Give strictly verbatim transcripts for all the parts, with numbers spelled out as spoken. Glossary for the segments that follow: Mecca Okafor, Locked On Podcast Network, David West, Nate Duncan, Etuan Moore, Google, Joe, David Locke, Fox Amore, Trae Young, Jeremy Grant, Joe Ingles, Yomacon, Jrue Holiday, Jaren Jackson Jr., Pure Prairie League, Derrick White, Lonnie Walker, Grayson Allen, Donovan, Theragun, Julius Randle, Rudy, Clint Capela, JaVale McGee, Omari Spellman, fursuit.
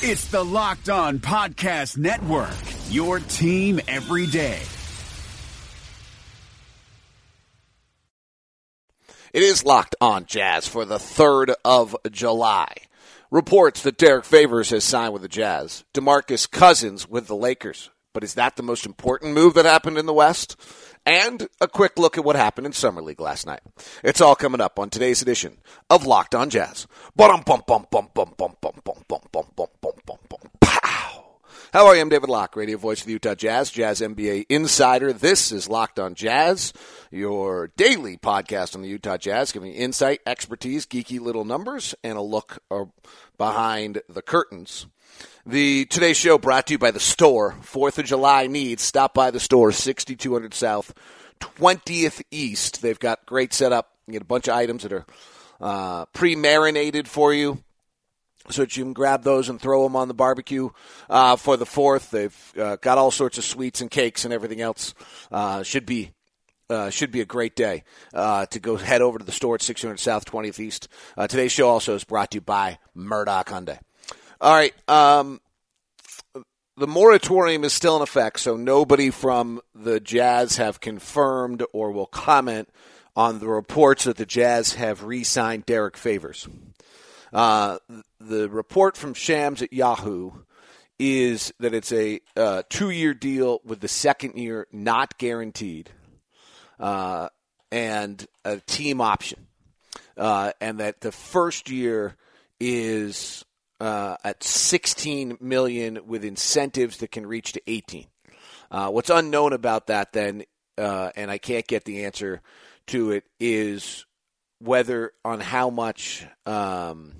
It's the Locked On Podcast Network, your team every day. It is Locked On Jazz for the third of July. Reports that Derrick Favors has signed with the Jazz. DeMarcus Cousins with the Lakers. But is that the most important move that happened in the West? And a quick look at what happened in Summer League last night. It's all coming up on today's edition of Locked On Jazz. Bum bum bum bum bum bum bum bum bum bum bum bum bum bum. Pow! How are you? I'm David Locke, radio voice of the Utah Jazz, Jazz N B A insider. This is Locked On Jazz, your daily podcast on the Utah Jazz, giving you insight, expertise, geeky little numbers, and a look behind the curtains. The Today's show brought to you by the store. fourth of July needs. Stop by the store, sixty-two hundred South, twentieth East. They've got great setup. You get a bunch of items that are uh, pre-marinated for you, so that you can grab those and throw them on the barbecue uh, for the fourth. They've uh, got all sorts of sweets and cakes and everything else. Uh, should be uh, should be a great day uh, to go head over to the store at six hundred South, twentieth East. Uh, today's show also is brought to you by Murdock Hyundai. All right, um, the moratorium is still in effect, so nobody from the Jazz have confirmed or will comment on the reports that the Jazz have re-signed Derrick Favors. Uh, the report from Shams at Yahoo is that it's a uh, two-year deal with the second year not guaranteed uh, and a team option, uh, and that the first year is... Uh, at sixteen million dollars with incentives that can reach to eighteen. Uh, what's unknown about that then, uh, and I can't get the answer to it, is whether on how much, um,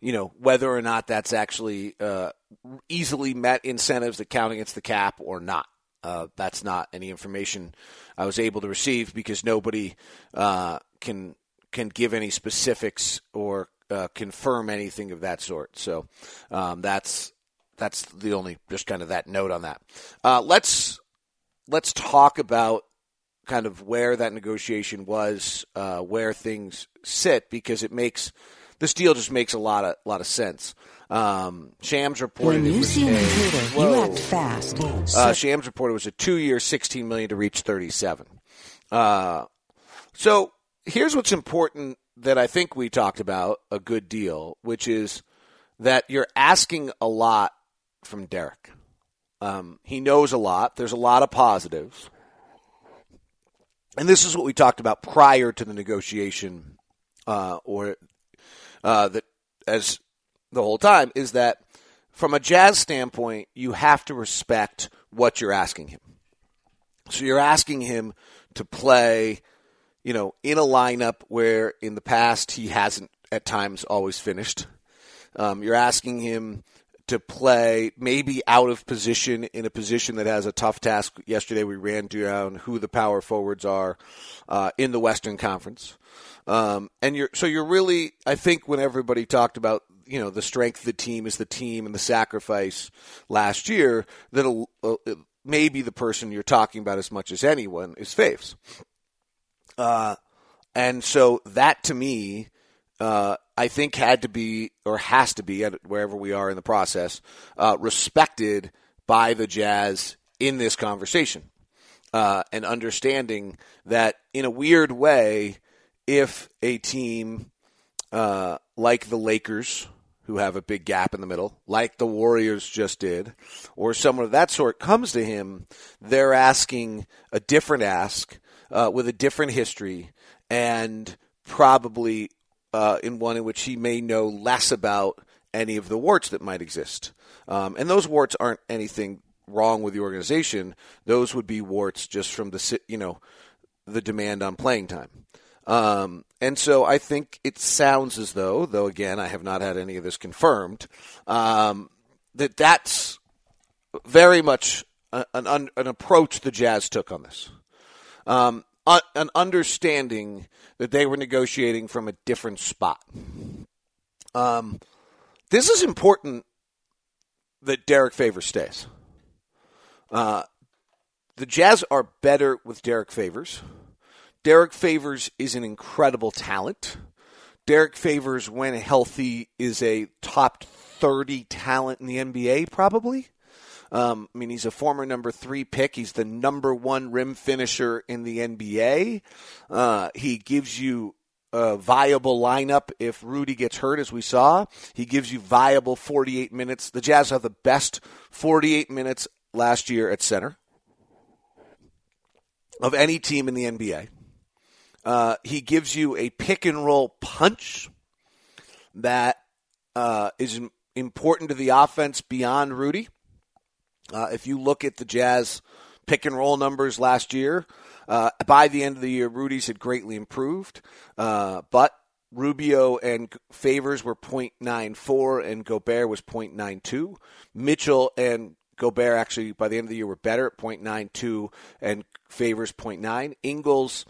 you know, whether or not that's actually uh, easily met incentives that count against the cap or not. Uh, that's not any information I was able to receive because nobody uh, can can give any specifics or Uh, confirm anything of that sort. So um, that's that's the only just kind of that note on that. Uh, let's let's talk about kind of where that negotiation was, uh, where things sit, because it makes this deal just makes a lot of lot of sense. Um, Shams reported when you see an intruder, you act fast. Uh, Shams reported it was a two-year, sixteen million dollars to reach thirty-seven. Uh, so here's what's important that I think we talked about a good deal, which is that you're asking a lot from Derrick. Um, he knows a lot. There's a lot of positives. And this is what we talked about prior to the negotiation uh, or uh, that as the whole time is that from a Jazz standpoint, you have to respect what you're asking him. So you're asking him to play you know, in a lineup where in the past he hasn't at times always finished. Um, you're asking him to play maybe out of position in a position that has a tough task. Yesterday we ran down who the power forwards are uh, in the Western Conference. Um, and you're so you're really, I think when everybody talked about, you know, the strength of the team is the team and the sacrifice last year, that uh, maybe the person you're talking about as much as anyone is Faves. Uh, and so that to me, uh, I think had to be, or has to be, wherever we are in the process, uh, respected by the Jazz in this conversation, uh, and understanding that in a weird way, if a team, uh, like the Lakers, who have a big gap in the middle, like the Warriors just did, or someone of that sort comes to him, they're asking a different ask, Uh, with a different history, and probably uh, in one in which he may know less about any of the warts that might exist. Um, and those warts aren't anything wrong with the organization. Those would be warts just from the, you know, the demand on playing time. Um, and so I think it sounds as though, though again, I have not had any of this confirmed, um, that that's very much a, an, an approach the Jazz took on this. Um, an understanding that they were negotiating from a different spot. Um, this is important that Derrick Favors stays. Uh, the Jazz are better with Derrick Favors. Derrick Favors is an incredible talent. Derrick Favors, when healthy, is a top thirty talent in the N B A, probably. Um, I mean, he's a former number three pick. He's the number one rim finisher in the N B A. Uh, he gives you a viable lineup if Rudy gets hurt, as we saw. He gives you viable forty-eight minutes. The Jazz have the best forty-eight minutes last year at center of any team in the N B A. Uh, he gives you a pick-and-roll punch that uh, is important to the offense beyond Rudy. Uh, if you look at the Jazz pick-and-roll numbers last year, uh, by the end of the year, Rudy's had greatly improved. Uh, but Rubio and Favors were point nine four, and Gobert was point nine two. Mitchell and Gobert actually, by the end of the year, were better at point nine two, and Favors point nine. Ingles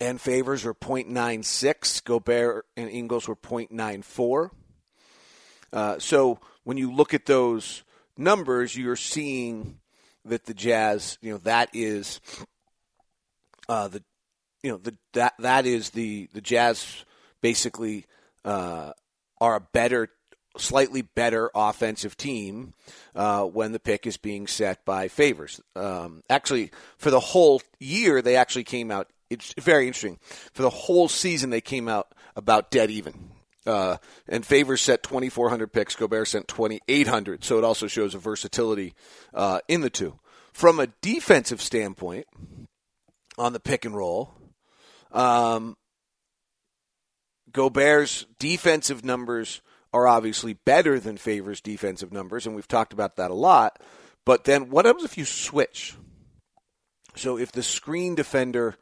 and Favors were point nine six. Gobert and Ingles were point nine four. Uh, so when you look at those numbers, you're seeing that the Jazz, you know, that is uh, the, you know, the that that is the the Jazz basically uh, are a better, slightly better offensive team uh, when the pick is being set by Favors. Um, actually, for the whole year, they actually came out. It's very interesting. For the whole season, they came out about dead even. Uh, and Favors set twenty-four hundred picks. Gobert sent twenty-eight hundred. So it also shows a versatility uh, in the two. From a defensive standpoint, on the pick and roll, um, Gobert's defensive numbers are obviously better than Favors' defensive numbers, and we've talked about that a lot. But then what happens if you switch? So if the screen defender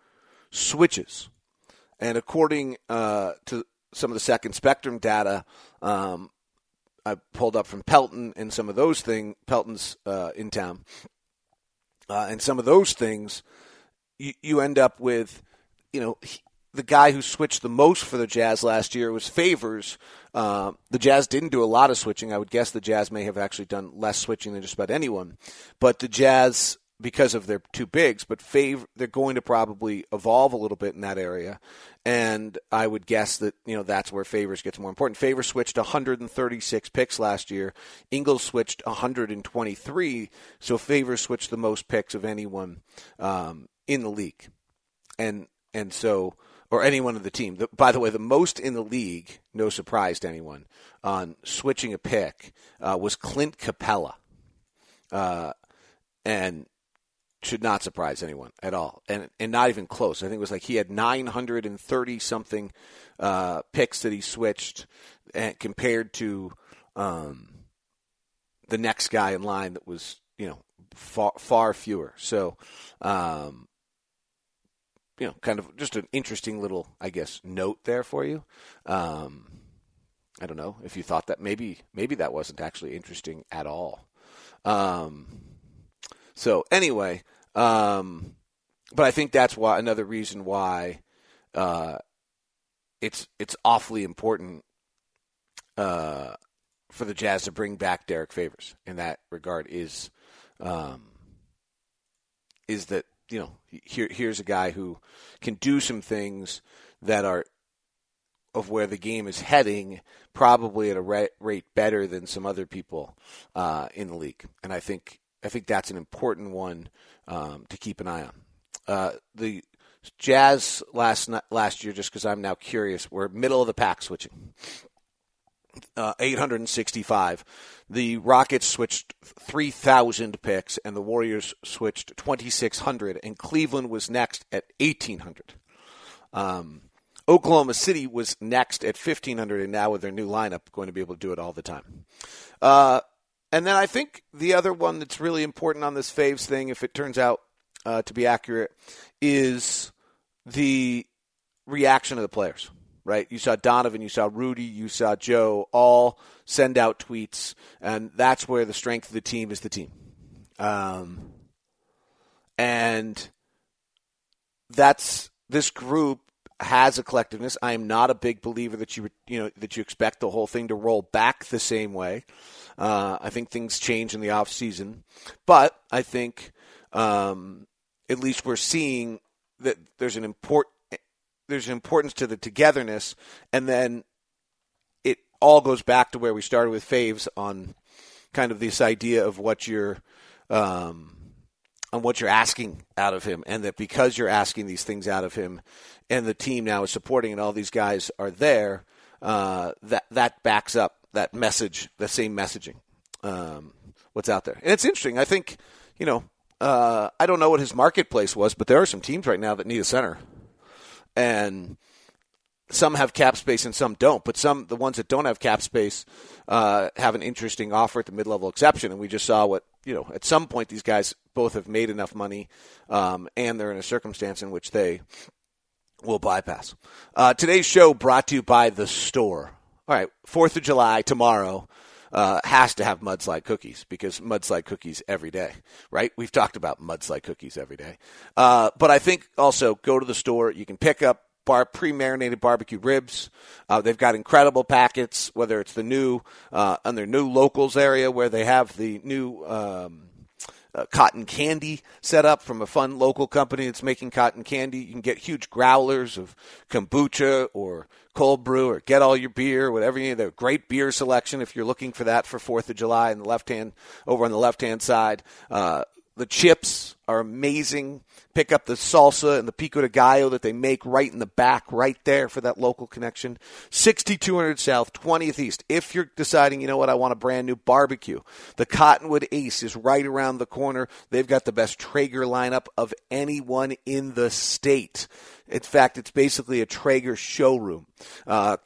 switches, and according uh, to some of the second spectrum data um, I pulled up from Pelton and some of those things, Pelton's uh, in town, uh, and some of those things, you, you end up with, you know, he, the guy who switched the most for the Jazz last year was Favors. Uh, the Jazz didn't do a lot of switching. I would guess the Jazz may have actually done less switching than just about anyone, but the Jazz, because of their two bigs, but Favor, they're going to probably evolve a little bit in that area. And I would guess that, you know, that's where Favors gets more important. Favors switched one hundred thirty-six picks last year. Ingles switched one hundred twenty-three. So Favors switched the most picks of anyone um, in the league. And and so, or anyone on the team. The, by the way, the most in the league, no surprise to anyone, on switching a pick uh, was Clint Capela. Uh, and should not surprise anyone at all, and and not even close. I think it was like he had nine hundred thirty-something uh, picks that he switched and compared to um, the next guy in line that was, you know, far, far fewer. So, um, you know, kind of just an interesting little, I guess, note there for you. Um, I don't know if you thought that maybe maybe that wasn't actually interesting at all. Um, so anyway, um, but I think that's why another reason why uh, it's it's awfully important uh, for the Jazz to bring back Derrick Favors in that regard is um, is that, you know, here here's a guy who can do some things that are of where the game is heading, probably at a rate better than some other people uh, in the league, and I think. I think that's an important one um, to keep an eye on. Uh, the Jazz last night, last year, just because I'm now curious, were middle of the pack switching. Uh, eight hundred sixty-five. The Rockets switched three thousand picks, and the Warriors switched twenty-six hundred, and Cleveland was next at eighteen hundred. Um, Oklahoma City was next at fifteen hundred, and now with their new lineup, going to be able to do it all the time. Uh And then I think the other one that's really important on this Faves thing, if it turns out uh, to be accurate, is the reaction of the players, right? You saw Donovan, you saw Rudy, you saw Joe all send out tweets, and that's where the strength of the team is the team. Um, and that's this group has a collectiveness. I am not a big believer that you you know that you expect the whole thing to roll back the same way. Uh, I think things change in the off season, but I think um, at least we're seeing that there's an import there's importance to the togetherness, and then it all goes back to where we started with Faves on kind of this idea of what you're um, on what you're asking out of him, and that because you're asking these things out of him, and the team now is supporting, and all these guys are there, uh, that that backs up that message, the same messaging, um, what's out there. And it's interesting. I think, you know, uh, I don't know what his marketplace was, but there are some teams right now that need a center. And some have cap space and some don't. But some, the ones that don't have cap space, uh, have an interesting offer at the mid-level exception. And we just saw what, you know, at some point these guys both have made enough money, um, and they're in a circumstance in which they will bypass. Uh, today's show brought to you by The Store. All right, fourth of July tomorrow uh, has to have mudslide cookies, because mudslide cookies every day, right? We've talked about mudslide cookies every day. Uh, but I think also go to The Store. You can pick up Bar pre-marinated barbecue ribs. Uh, they've got incredible packets, whether it's the new, uh, on their new locals area where they have the new um, uh, cotton candy set up from a fun local company that's making cotton candy. You can get huge growlers of kombucha or cold brew, or get all your beer, whatever you need. They're a great beer selection if you're looking for that for fourth of July in the left hand, over on the left-hand side. Uh, The chips are amazing. Pick up the salsa and the pico de gallo that they make right in the back, right there for that local connection. sixty-two hundred South, twentieth East. If you're deciding, you know what, I want a brand new barbecue, the Cottonwood Ace is right around the corner. They've got the best Traeger lineup of anyone in the state. In fact, it's basically a Traeger showroom. Uh,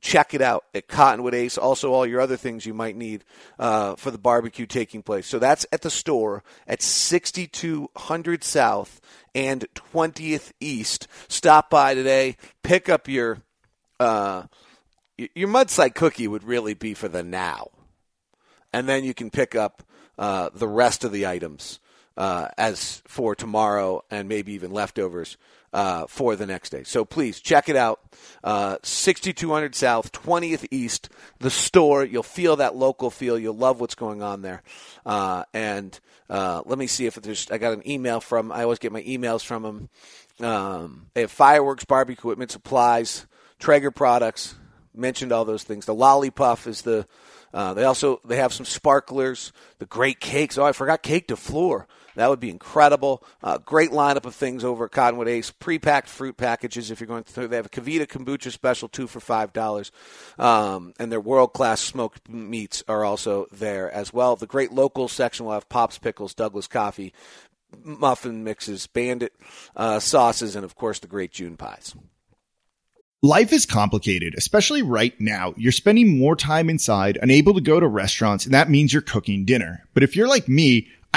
Check it out at Cottonwood Ace. Also, all your other things you might need uh, for the barbecue taking place. So that's at The Store at sixty-two hundred South and twentieth East. Stop by today. Pick up your uh, your mudslide cookie would really be for the now, and then you can pick up uh, the rest of the items uh, as for tomorrow, and maybe even leftovers Uh, for the next day. So please check it out. Uh, sixty-two hundred South, twentieth East, The Store. You'll feel that local feel. You'll love what's going on there. Uh, and uh, let me see if there's, I got an email from, I always get my emails from them. Um, they have fireworks, barbecue equipment, supplies, Traeger products, mentioned all those things. The Lollipuff is the, uh, they also, they have some sparklers, the great cakes. Oh, I forgot cake de fleur. That would be incredible. Uh, great lineup of things over at Cottonwood Ace. Pre-packed fruit packages if you're going through. They have a Cavita kombucha special, two for five dollars. Um, and their world-class smoked meats are also there as well. The great local section will have Pops Pickles, Douglas Coffee, muffin mixes, bandit uh, sauces, and, of course, the great June pies. Life is complicated, especially right now. You're spending more time inside, unable to go to restaurants, and that means you're cooking dinner. But if you're like me,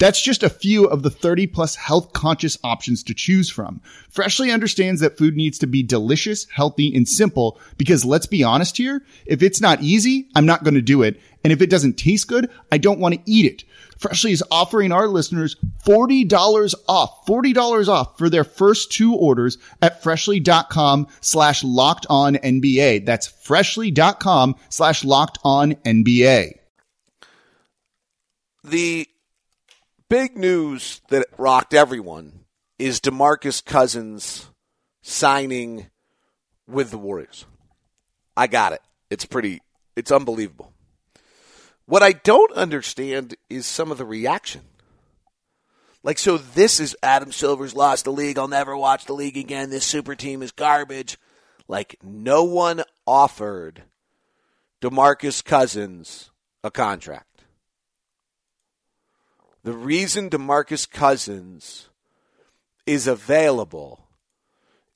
That's just a few of the thirty plus health-conscious options to choose from. Freshly understands that food needs to be delicious, healthy, and simple, because let's be honest here, if it's not easy, I'm not going to do it. And if it doesn't taste good, I don't want to eat it. Freshly is offering our listeners forty dollars off, forty dollars off for their first two orders at freshly.com slash locked on NBA. That's freshly.com slash locked on NBA. The big news that rocked everyone is DeMarcus Cousins signing with the Warriors. I got it. It's pretty, it's unbelievable. What I don't understand is some of the reaction. Like, so this is Adam Silver's lost the league. I'll never watch the league again. This super team is garbage. Like, no one offered DeMarcus Cousins a contract. The reason DeMarcus Cousins is available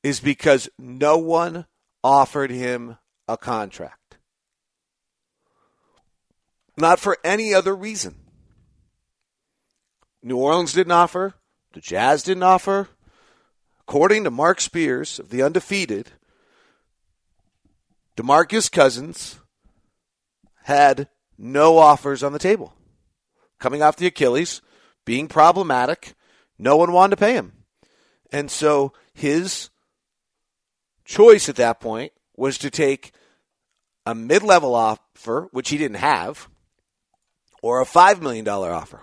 is because no one offered him a contract. not for any other reason. New Orleans didn't offer. The Jazz didn't offer. According to Mark Spears of the Undefeated, DeMarcus Cousins had no offers on the table. Coming off the Achilles, being problematic, no one wanted to pay him. And so his choice at that point was to take a mid-level offer, which he didn't have, or a five million dollars offer.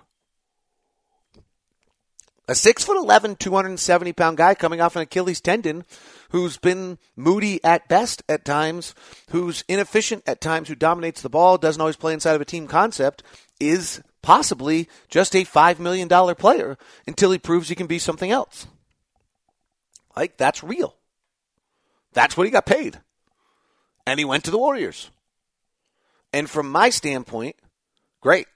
A six foot eleven, two hundred seventy pound guy coming off an Achilles tendon who's been moody at best at times, who's inefficient at times, who dominates the ball, doesn't always play inside of a team concept, is possibly just a five million dollars player until he proves he can be something else. Like, that's real. That's what he got paid. And he went to the Warriors. And from my standpoint, great.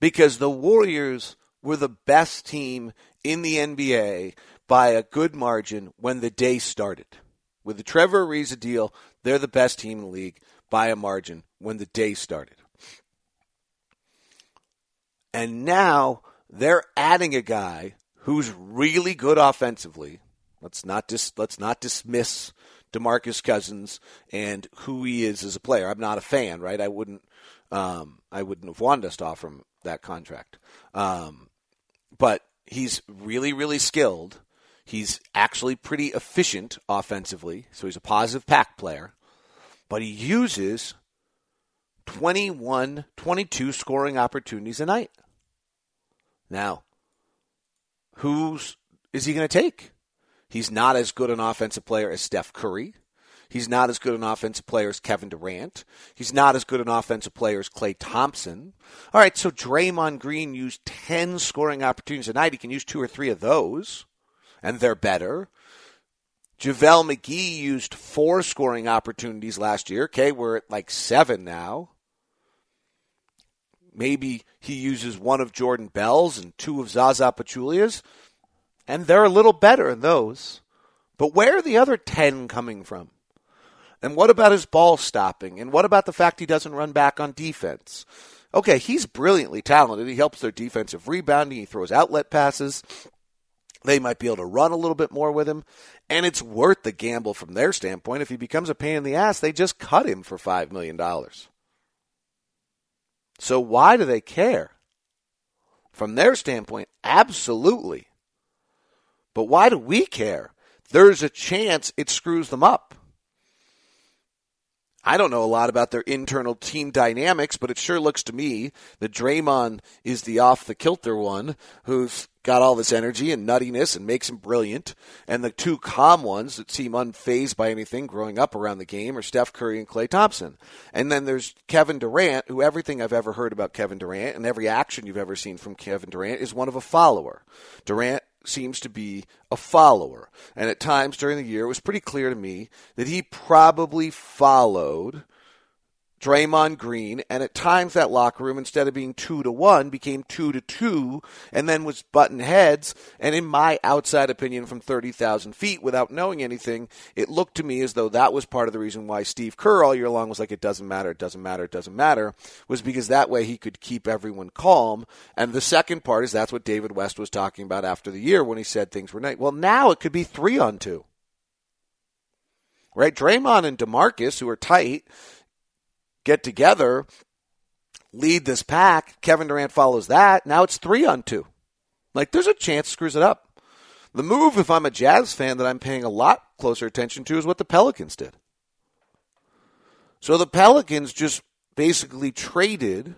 Because the Warriors were the best team in the N B A by a good margin when the day started. With the Trevor Ariza deal, they're the best team in the league by a margin when the day started. And now they're adding a guy who's really good offensively. Let's not dis- let's not dismiss DeMarcus Cousins and who he is as a player. I'm not a fan, right? I wouldn't um, I wouldn't have wanted us to offer him that contract. Um, but he's really, really skilled. He's actually pretty efficient offensively, so he's a positive pack player. But he uses twenty-one, twenty-two scoring opportunities a night. Now, who's is he going to take? He's not as good an offensive player as Steph Curry. He's not as good an offensive player as Kevin Durant. He's not as good an offensive player as Klay Thompson. All right, so Draymond Green used ten scoring opportunities a night. He can use two or three of those, and they're better. JaVale McGee used four scoring opportunities last year. Okay, we're at like seven now. Maybe he uses one of Jordan Bell's and two of Zaza Pachulia's, and they're a little better in those. But where are the other ten coming from? And what about his ball stopping? And what about the fact he doesn't run back on defense? Okay, he's brilliantly talented. He helps their defensive rebounding. He throws outlet passes. They might be able to run a little bit more with him. And it's worth the gamble from their standpoint. If he becomes a pain in the ass, they just cut him for five million dollars. So why do they care? From their standpoint, absolutely. But why do we care? There's a chance it screws them up. I don't know a lot about their internal team dynamics, but it sure looks to me that Draymond is the off-the-kilter one who's got all this energy and nuttiness and makes him brilliant, and the two calm ones that seem unfazed by anything growing up around the game are Steph Curry and Klay Thompson. And then there's Kevin Durant, who everything I've ever heard about Kevin Durant and every action you've ever seen from Kevin Durant is one of a follower. Durant seems to be a follower. And at times during the year, it was pretty clear to me that he probably followed Draymond Green, and at times that locker room, instead of being two to one, became two to two, and then was butting heads. And in my outside opinion from thirty thousand feet, without knowing anything, it looked to me as though that was part of the reason why Steve Kerr all year long was like, it doesn't matter, it doesn't matter, it doesn't matter, was because that way he could keep everyone calm. And the second part is that's what David West was talking about after the year when he said things were nice. Well, now it could be three on two. Right? Draymond and DeMarcus, who are tight, get together, lead this pack. Kevin Durant follows that. Now it's three on two. Like, there's a chance screws it up. The move, if I'm a Jazz fan, that I'm paying a lot closer attention to is what the Pelicans did. So the Pelicans just basically traded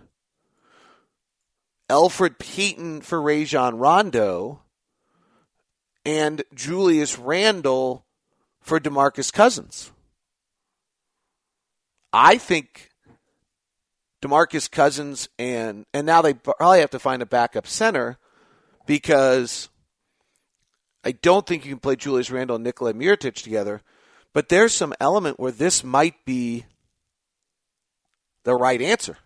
Elfrid Payton for Rajon Rondo and Julius Randle for DeMarcus Cousins. I think DeMarcus Cousins, and and now they probably have to find a backup center because I don't think you can play Julius Randle and Nikola Mirotić together, but there's some element where this might be the right answer.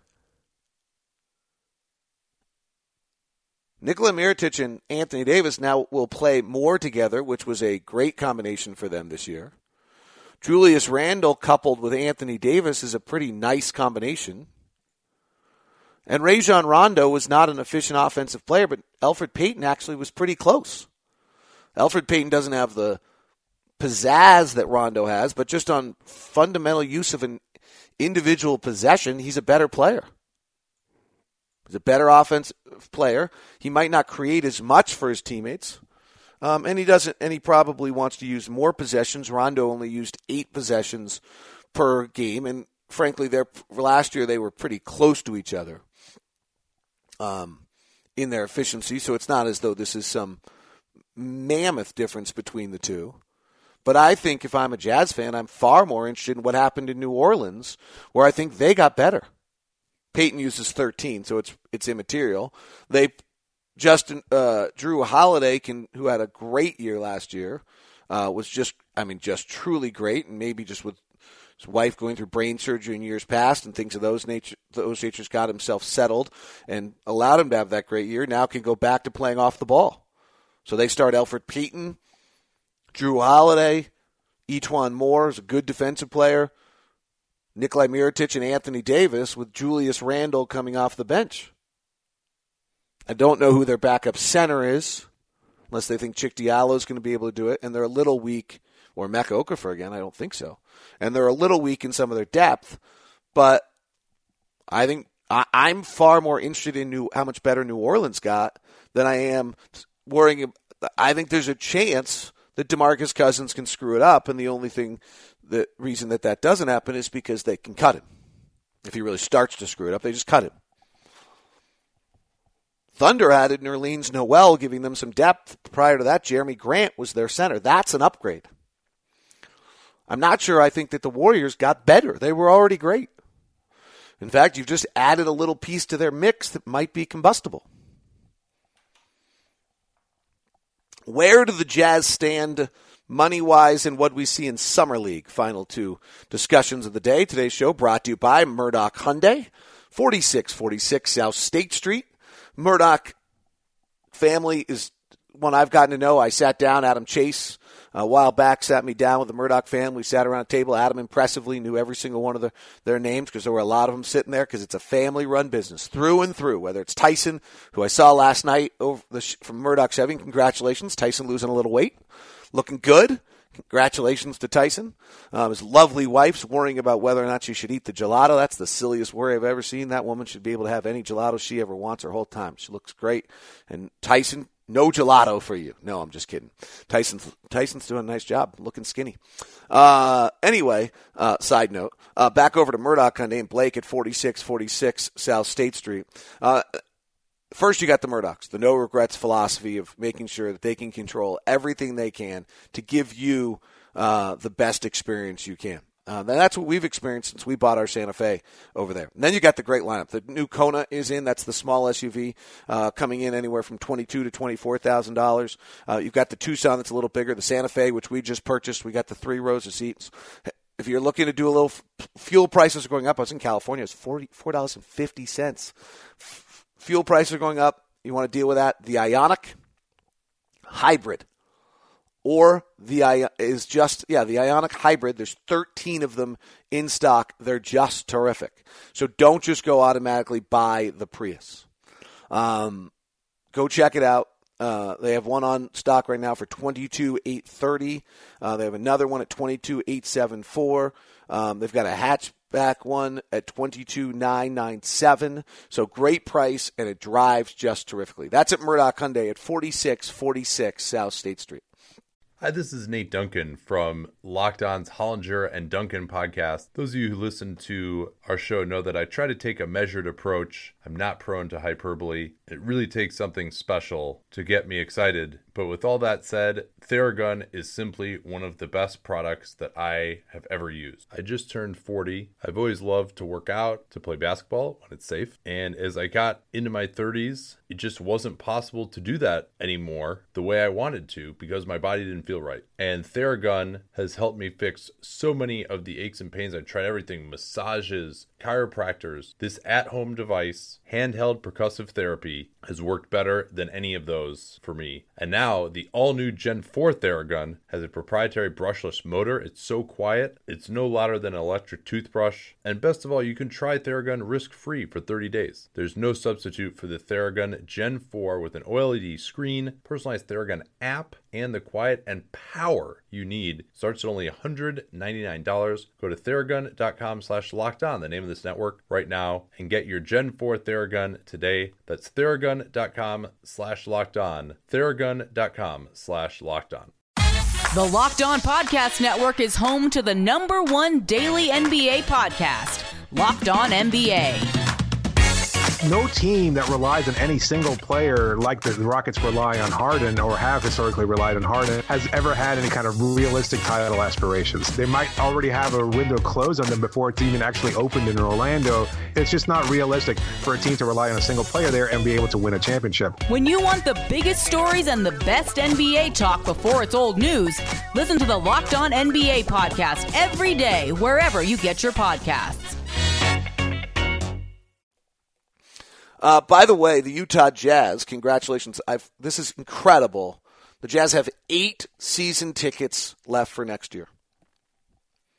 Nikola Mirotić and Anthony Davis now will play more together, which was a great combination for them this year. Julius Randle coupled with Anthony Davis is a pretty nice combination. And Rajon Rondo was not an efficient offensive player, but Elfrid Payton actually was pretty close. Elfrid Payton doesn't have the pizzazz that Rondo has, but just on fundamental use of an individual possession, he's a better player. He's a better offensive player. He might not create as much for his teammates, um, and he doesn't. And he probably wants to use more possessions. Rondo only used eight possessions per game, and frankly, their last year they were pretty close to each other um, in their efficiency. So it's not as though this is some mammoth difference between the two. But I think if I'm a Jazz fan, I'm far more interested in what happened in New Orleans, where I think they got better. Peyton uses thirteen, so it's it's immaterial. They Justin uh, Jrue Holiday, can, who had a great year last year, uh, was just I mean just truly great, and maybe just with his wife going through brain surgery in years past and things of those nature, those natures, got himself settled and allowed him to have that great year. Now can go back to playing off the ball. So they start Elfrid Payton, Jrue Holiday, Etuan Moore is a good defensive player, Nikola Mirotić and Anthony Davis, with Julius Randle coming off the bench. I don't know who their backup center is, unless they think Chick Diallo is going to be able to do it, and they're a little weak, or Mecca Okafor again, I don't think so. And they're a little weak in some of their depth, but I think I, I'm far more interested in new, how much better New Orleans got than I am worrying. I think there's a chance that DeMarcus Cousins can screw it up, and the only thing, the reason that that doesn't happen is because they can cut him. If he really starts to screw it up, they just cut him. Thunder added Nerlens Noel, giving them some depth. Prior to that, Jeremy Grant was their center. That's an upgrade. I'm not sure I think that the Warriors got better. They were already great. In fact, you've just added a little piece to their mix that might be combustible. Where do the Jazz stand money-wise and what we see in Summer League? Final two discussions of the day. Today's show brought to you by Murdock Hyundai, forty-six forty-six South State Street. Murdock family is one I've gotten to know. I sat down, Adam Chase, a while back, sat me down with the Murdock family. We sat around a table. Adam impressively knew every single one of the, their names because there were a lot of them sitting there because it's a family-run business through and through, whether it's Tyson, who I saw last night over the, from Murdock's Heaven. Congratulations. Tyson losing a little weight. Looking good. Congratulations to Tyson. Um, his lovely wife's worrying about whether or not she should eat the gelato. That's the silliest worry I've ever seen. That woman should be able to have any gelato she ever wants her whole time. She looks great. And Tyson, no gelato for you. No, I'm just kidding. Tyson's, Tyson's doing a nice job, looking skinny. Uh, anyway, uh, side note, uh, back over to Murdock Hyundai and Blake at forty-six forty-six South State Street. Uh, First, you got the Murdocks, the no-regrets philosophy of making sure that they can control everything they can to give you uh, the best experience you can. Uh, that's what we've experienced since we bought our Santa Fe over there. And then you got the great lineup. The new Kona is in. That's the small S U V uh, coming in anywhere from twenty-two thousand dollars to twenty-four thousand dollars. Uh, you've got the Tucson that's a little bigger. The Santa Fe, which we just purchased, we got the three rows of seats. If you're looking to do a little f- – fuel prices are going up. I was in California. It's forty-four dollars and fifty cents. Fuel prices are going up. You want to deal with that. The Ioniq Hybrid or the I- is just, yeah, the Ioniq Hybrid. There's thirteen of them in stock. They're just terrific. So don't just go automatically buy the Prius. Um, go check it out. Uh, they have one on stock right now for twenty-two thousand eight hundred thirty dollars. Uh, they have another one at twenty-two thousand eight hundred seventy-four dollars. Um, they've got a hatch. Back one at twenty-two thousand nine hundred ninety-seven dollars. So great price, and it drives just terrifically. That's at Murdock Hyundai at forty-six forty-six South State Street. Hi, this is Nate Duncan from Locked On's Hollinger and Duncan podcast. Those of you who listen to our show know that I try to take a measured approach. I'm not prone to hyperbole. It really takes something special to get me excited. But with all that said, Theragun is simply one of the best products that I have ever used. I just turned forty. I've always loved to work out, to play basketball when it's safe. And as I got into my thirties, it just wasn't possible to do that anymore the way I wanted to because my body didn't feel right. And Theragun has helped me fix so many of the aches and pains. I tried everything, massages, chiropractors, this at-home device Jazz. Handheld percussive therapy has worked better than any of those for me. And now the all-new Gen four Theragun has a proprietary brushless motor. It's so quiet, it's no louder than an electric toothbrush. And best of all, you can try Theragun risk-free for thirty days. There's no substitute for the Theragun Gen four with an OLED screen, personalized Theragun app, and the quiet and power you need. Starts at only one hundred ninety-nine dollars. Go to Theragun.com slash locked on, the name of this network, right now, and get your Gen four Theragun today. That's Theragun.com slash locked on. Theragun.com slash locked on. The Locked On Podcast Network is home to the number one daily N B A podcast, Locked On N B A. No team that relies on any single player like the Rockets rely on Harden, or have historically relied on Harden, has ever had any kind of realistic title aspirations. They might already have a window closed on them before it's even actually opened in Orlando. It's just not realistic for a team to rely on a single player there and be able to win a championship. When you want the biggest stories and the best N B A talk before it's old news, listen to the Locked On N B A podcast every day, wherever you get your podcasts. Uh, by the way, the Utah Jazz, congratulations. I've, this is incredible. The Jazz have eight season tickets left for next year.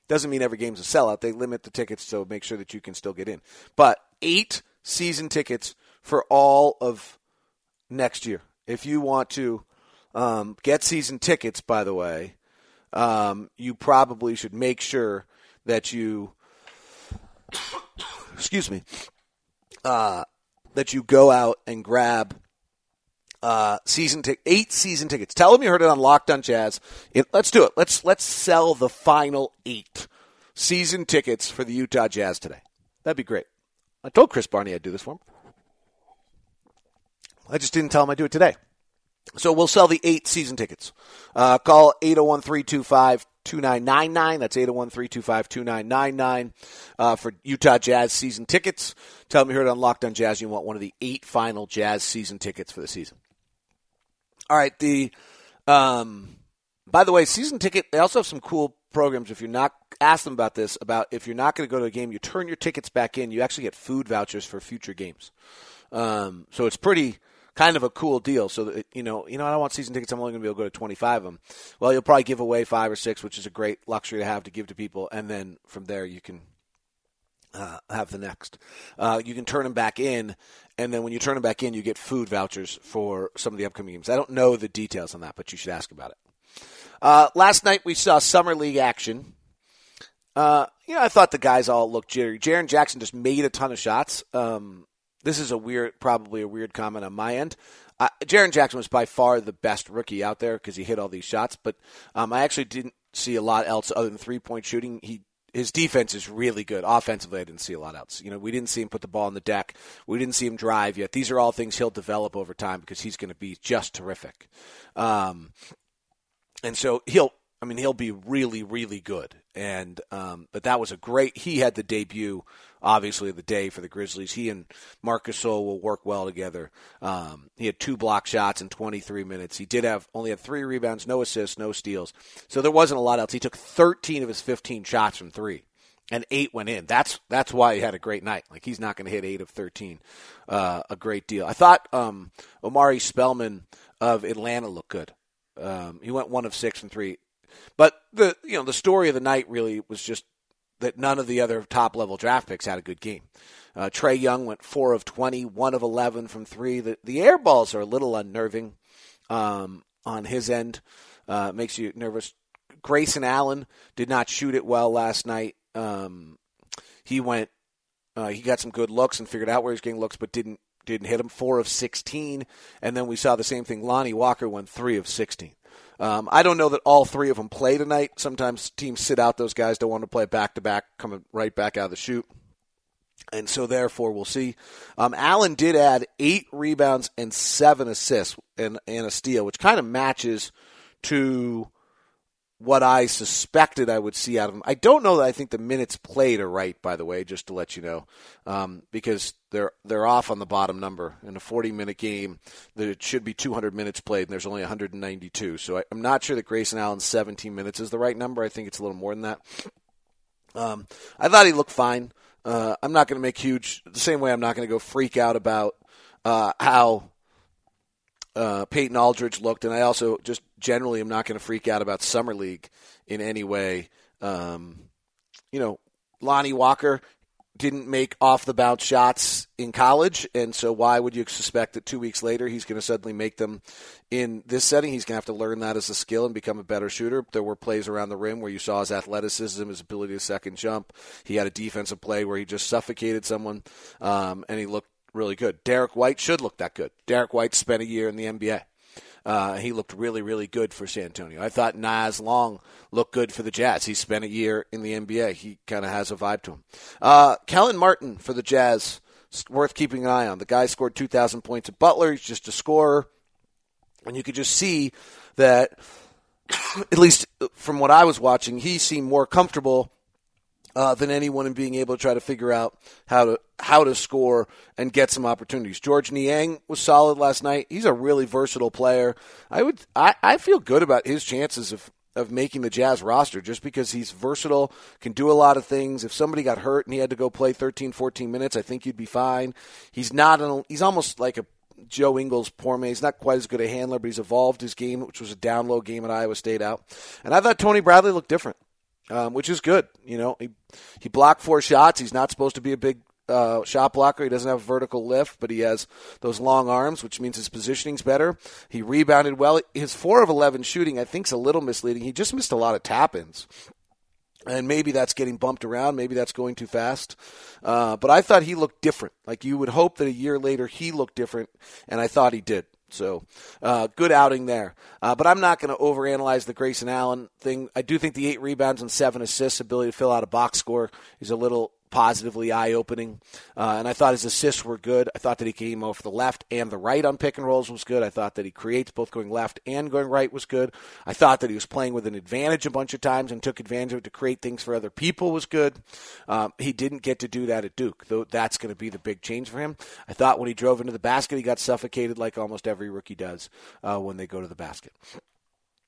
Doesn't mean every game's a sellout. They limit the tickets to make sure that you can still get in. But eight season tickets for all of next year. If you want to um, get season tickets, by the way, um, you probably should make sure that you, excuse me, uh, that you go out and grab uh, season t- eight season tickets. Tell them you heard it on Locked On Jazz. It, let's do it. Let's let's sell the final eight season tickets for the Utah Jazz today. That'd be great. I told Chris Barney I'd do this for him. I just didn't tell him I'd do it today. So we'll sell the eight season tickets. Uh, call eight oh one, three two five, two nine nine nine. That's eight oh one, three two five, two nine nine nine uh, for Utah Jazz season tickets. Tell me you heard on Locked On Jazz. You want one of the eight final Jazz season tickets for the season. All right. The um, by the way, season ticket, they also have some cool programs. If you're not, ask them about this, about if you're not going to go to a game, you turn your tickets back in. You actually get food vouchers for future games. Um, so it's pretty... kind of a cool deal. So, that, you know, you know, I don't want season tickets. I'm only going to be able to go to twenty-five of them. Well, you'll probably give away five or six, which is a great luxury to have to give to people. And then from there, you can uh, have the next. Uh, you can turn them back in. And then when you turn them back in, you get food vouchers for some of the upcoming games. I don't know the details on that, but you should ask about it. Uh, last night, we saw Summer League action. Uh, you know, I thought the guys all looked jittery. Jaren Jackson just made a ton of shots. Um This is a weird, probably a weird comment on my end. Uh, Jaren Jackson was by far the best rookie out there because he hit all these shots, but um, I actually didn't see a lot else other than three-point shooting. He His defense is really good. Offensively, I didn't see a lot else. You know, we didn't see him put the ball in the deck. We didn't see him drive yet. These are all things he'll develop over time because he's going to be just terrific. Um, and so he'll, I mean, he'll be really, really good. And um, but that was a great. He had the debut, obviously, of the day for the Grizzlies. He and Marc Gasol will work well together. Um, he had two block shots in twenty-three minutes. He did have only had three rebounds, no assists, no steals. So there wasn't a lot else. He took thirteen of his fifteen shots from three, and eight went in. That's that's why he had a great night. Like he's not going to hit eight of thirteen, uh, a great deal. I thought um, Omari Spellman of Atlanta looked good. Um, he went one of six from three. But the you know the story of the night really was just that none of the other top-level draft picks had a good game. Uh, Trae Young went four of twenty, one of eleven from three. The, the air balls are a little unnerving um, on his end. Uh, makes you nervous. Grayson Allen did not shoot it well last night. Um, he went. Uh, he got some good looks and figured out where he was getting looks, but didn't didn't hit them. four of sixteen, and then we saw the same thing. Lonnie Walker went three of sixteen. Um, I don't know that all three of them play tonight. Sometimes teams sit out those guys, don't want to play back-to-back, coming right back out of the chute. And so, therefore, we'll see. Um, Allen did add eight rebounds and seven assists and, and a steal, which kind of matches to what I suspected I would see out of him. I don't know that I think the minutes played are right, by the way, just to let you know, um, because they're they're off on the bottom number. In a forty-minute game, there should be two hundred minutes played, and there's only one hundred ninety-two. So I, I'm not sure that Grayson Allen's seventeen minutes is the right number. I think it's a little more than that. Um, I thought he looked fine. Uh, I'm not going to make huge – the same way I'm not going to go freak out about uh, how uh, Peyton Aldridge looked. And I also just generally am not going to freak out about Summer League in any way. Um, you know, Lonnie Walker didn't make off-the-bounce shots in college, and so why would you suspect that two weeks later he's going to suddenly make them in this setting? He's going to have to learn that as a skill and become a better shooter. There were plays around the rim where you saw his athleticism, his ability to second jump. He had a defensive play where he just suffocated someone, um, and he looked really good. Derrick White should look that good. Derrick White spent a year in the N B A. Uh, he looked really, really good for San Antonio. I thought Nas Long looked good for the Jazz. He spent a year in the N B A. He kind of has a vibe to him. Uh, Kellen Martin for the Jazz, worth keeping an eye on. The guy scored two thousand points at Butler. He's just a scorer. And you could just see that, at least from what I was watching, he seemed more comfortable Uh, than anyone in being able to try to figure out how to how to score and get some opportunities. George Niang was solid last night. He's a really versatile player. I would I, I feel good about his chances of, of making the Jazz roster just because he's versatile, can do a lot of things. If somebody got hurt and he had to go play thirteen, fourteen minutes, I think you'd be fine. He's not an, he's almost like a Joe Ingles, poor man. He's not quite as good a handler, but he's evolved his game, which was a down-low game at Iowa State out. And I thought Tony Bradley looked different. Um, which is good. You know, he he blocked four shots. He's not supposed to be a big uh, shot blocker. He doesn't have a vertical lift, but he has those long arms, which means his positioning's better. He rebounded well. His four of eleven shooting, I think, is a little misleading. He just missed a lot of tap-ins. And maybe that's getting bumped around. Maybe that's going too fast. Uh, but I thought he looked different. Like, you would hope that a year later he looked different, and I thought he did. So, uh, good outing there. Uh, but I'm not going to overanalyze the Grayson Allen thing. I do think the eight rebounds and seven assists, ability to fill out a box score, is a little positively eye-opening. Uh, and I thought his assists were good. I thought that he came off the left and the right on pick and rolls was good. I thought that he creates both going left and going right was good. I thought that he was playing with an advantage a bunch of times and took advantage of it to create things for other people was good. Um, he didn't get to do that at Duke, though that's going to be the big change for him. I thought when he drove into the basket, he got suffocated like almost every rookie does uh, when they go to the basket.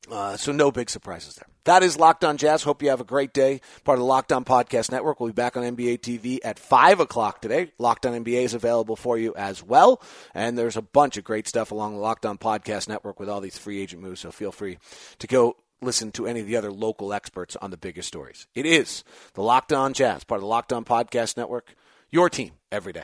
Uh, so no big surprises there. That is Locked On Jazz. Hope you have a great day. Part of the Locked On Podcast Network. We'll be back on N B A T V at five o'clock today. Locked On N B A is available for you as well. And there's a bunch of great stuff along the Locked On Podcast Network with all these free agent moves. So feel free to go listen to any of the other local experts on the biggest stories. It is the Locked On Jazz, part of the Locked On Podcast Network, your team every day.